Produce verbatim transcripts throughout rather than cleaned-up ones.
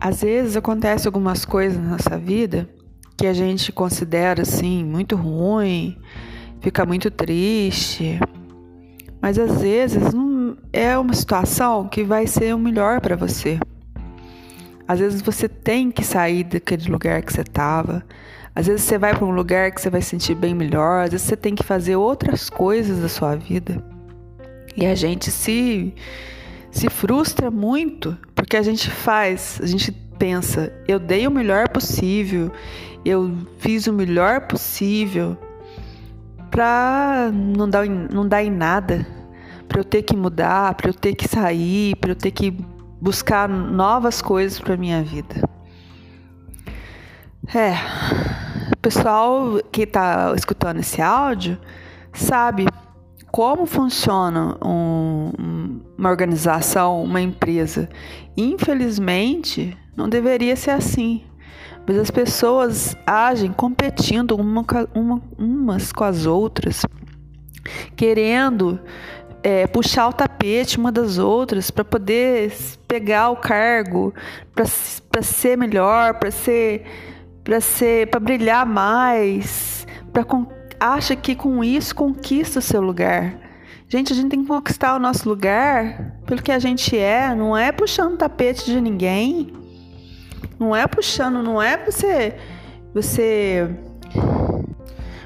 Às vezes acontece algumas coisas na nossa vida que a gente considera assim muito ruim, fica muito triste, mas às vezes não é uma situação que vai ser o melhor para você. Às vezes você tem que sair daquele lugar que você estava, às vezes você vai para um lugar que você vai se sentir bem melhor, às vezes você tem que fazer outras coisas da sua vida. E a gente se, se frustra muito, porque a gente faz, a gente pensa, eu dei o melhor possível, eu fiz o melhor possível para não dar, não dar em nada, para eu ter que mudar, para eu ter que sair, para eu ter que buscar novas coisas para minha vida. É, o pessoal que está escutando esse áudio sabe como funciona um, uma organização, uma empresa. Infelizmente, não deveria ser assim, mas as pessoas agem competindo uma, uma, umas com as outras, querendo é, puxar o tapete uma das outras para poder pegar o cargo, para ser melhor, para ser, para ser, para brilhar mais, para conquistar. Acha que com isso conquista o seu lugar. Gente, a gente tem que conquistar o nosso lugar pelo que a gente é, não é puxando o tapete de ninguém, não é puxando, não é você você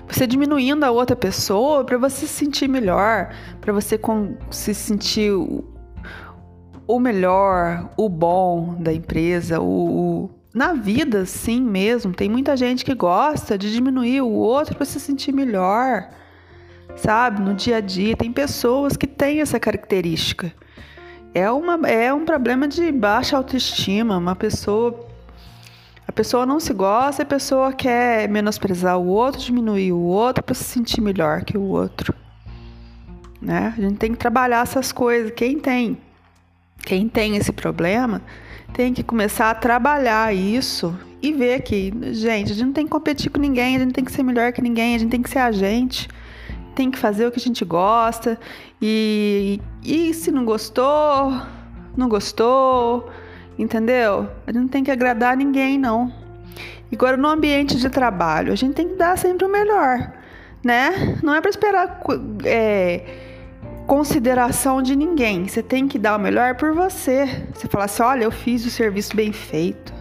você diminuindo a outra pessoa para você se sentir melhor, para você com, se sentir o, o melhor, o bom da empresa, o, o na vida, sim mesmo, tem muita gente que gosta de diminuir o outro para se sentir melhor, sabe? No dia a dia, tem pessoas que têm essa característica. É, uma, é um problema de baixa autoestima, uma pessoa... A pessoa não se gosta, a pessoa quer menosprezar o outro, diminuir o outro para se sentir melhor que o outro, né? A gente tem que trabalhar essas coisas. Quem tem, quem tem esse problema... tem que começar a trabalhar isso e ver que, gente, a gente não tem que competir com ninguém, a gente não tem que ser melhor que ninguém, a gente tem que ser a gente, tem que fazer o que a gente gosta e, e se não gostou, não gostou, entendeu? A gente não tem que agradar ninguém, não. Agora, no ambiente de trabalho, a gente tem que dar sempre o melhor, né? Não é para esperar é, consideração de ninguém, você tem que dar o melhor por você, você falar assim, olha, eu fiz o serviço bem feito,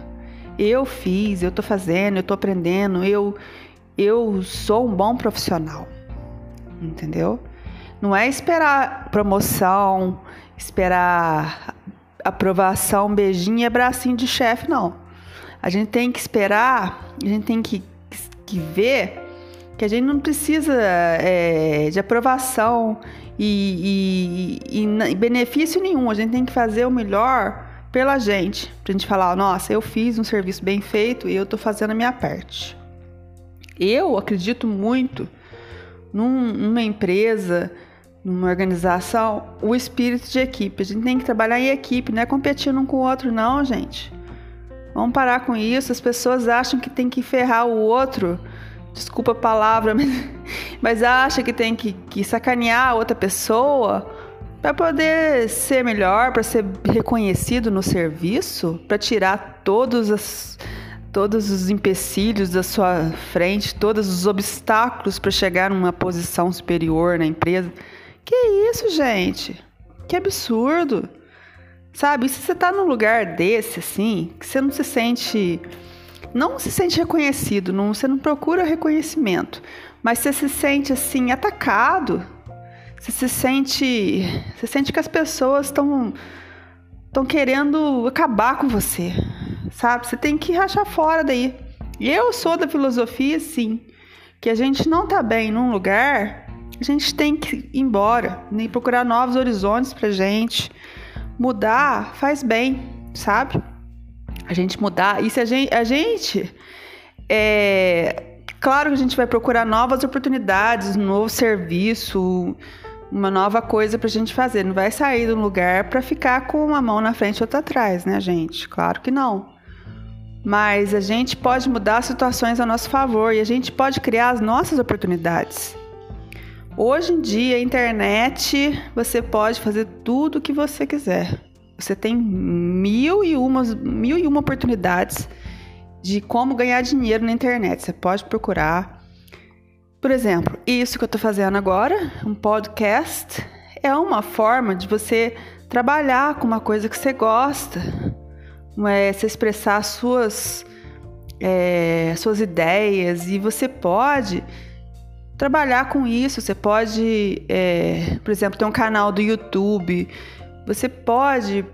eu fiz, eu tô fazendo, eu tô aprendendo, eu, eu sou um bom profissional, entendeu? Não é esperar promoção, esperar aprovação, beijinho e abracinho de chefe, não. A gente tem que esperar, a gente tem que, que ver que a gente não precisa é, de aprovação e, e, e, e benefício nenhum. A gente tem que fazer o melhor pela gente. Pra gente falar, nossa, eu fiz um serviço bem feito e eu tô fazendo a minha parte. Eu acredito muito num, numa empresa, numa organização, o espírito de equipe. A gente tem que trabalhar em equipe, não é competindo um com o outro, não, gente. Vamos parar com isso. As pessoas acham que tem que ferrar o outro... Desculpa a palavra, mas, mas acha que tem que, que sacanear outra pessoa para poder ser melhor, para ser reconhecido no serviço, para tirar todos, as, todos os empecilhos da sua frente, todos os obstáculos para chegar numa posição superior na empresa. Que isso, gente? Que absurdo! Sabe, se você tá num lugar desse, assim, que você não se sente... não se sente reconhecido, não, você não procura reconhecimento, mas você se sente assim, atacado, você se sente, você sente que as pessoas estão estão querendo acabar com você, sabe? Você tem que rachar fora daí. E eu sou da filosofia, assim, que a gente não tá bem num lugar, a gente tem que ir embora, nem procurar novos horizontes pra gente, mudar faz bem, sabe? A gente mudar, e se a gente, a gente é, claro que a gente vai procurar novas oportunidades, um novo serviço, uma nova coisa pra gente fazer, não vai sair do lugar pra ficar com uma mão na frente e outra atrás, né, gente? Claro que não, mas a gente pode mudar situações a nosso favor e a gente pode criar as nossas oportunidades. Hoje em dia, a internet, você pode fazer tudo o que você quiser. Você tem mil e, umas, mil e uma oportunidades de como ganhar dinheiro na internet. Você pode procurar. Por exemplo, isso que eu estou fazendo agora, um podcast, é uma forma de você trabalhar com uma coisa que você gosta, é, se expressar suas, é, suas ideias, e você pode trabalhar com isso. Você pode, é, por exemplo, ter um canal do YouTube. Você pode,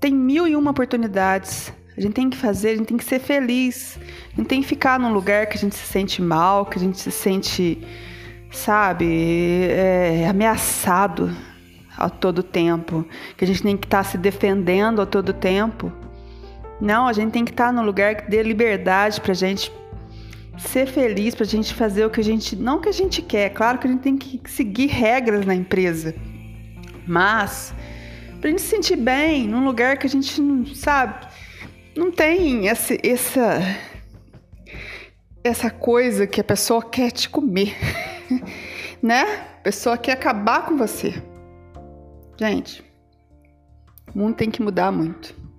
tem mil e uma oportunidades. A gente tem que fazer, a gente tem que ser feliz. A gente tem que ficar num lugar que a gente se sente mal, que a gente se sente, sabe, é, ameaçado a todo tempo, que a gente tem que estar tá se defendendo a todo tempo. Não, a gente tem que estar tá num lugar que dê liberdade pra gente ser feliz, pra gente fazer o que a gente, não o que a gente quer. Claro que a gente tem que seguir regras na empresa, mas pra gente se sentir bem num lugar que a gente não sabe, não tem esse, essa, essa coisa que a pessoa quer te comer, né? A pessoa quer acabar com você. Gente, o mundo tem que mudar muito.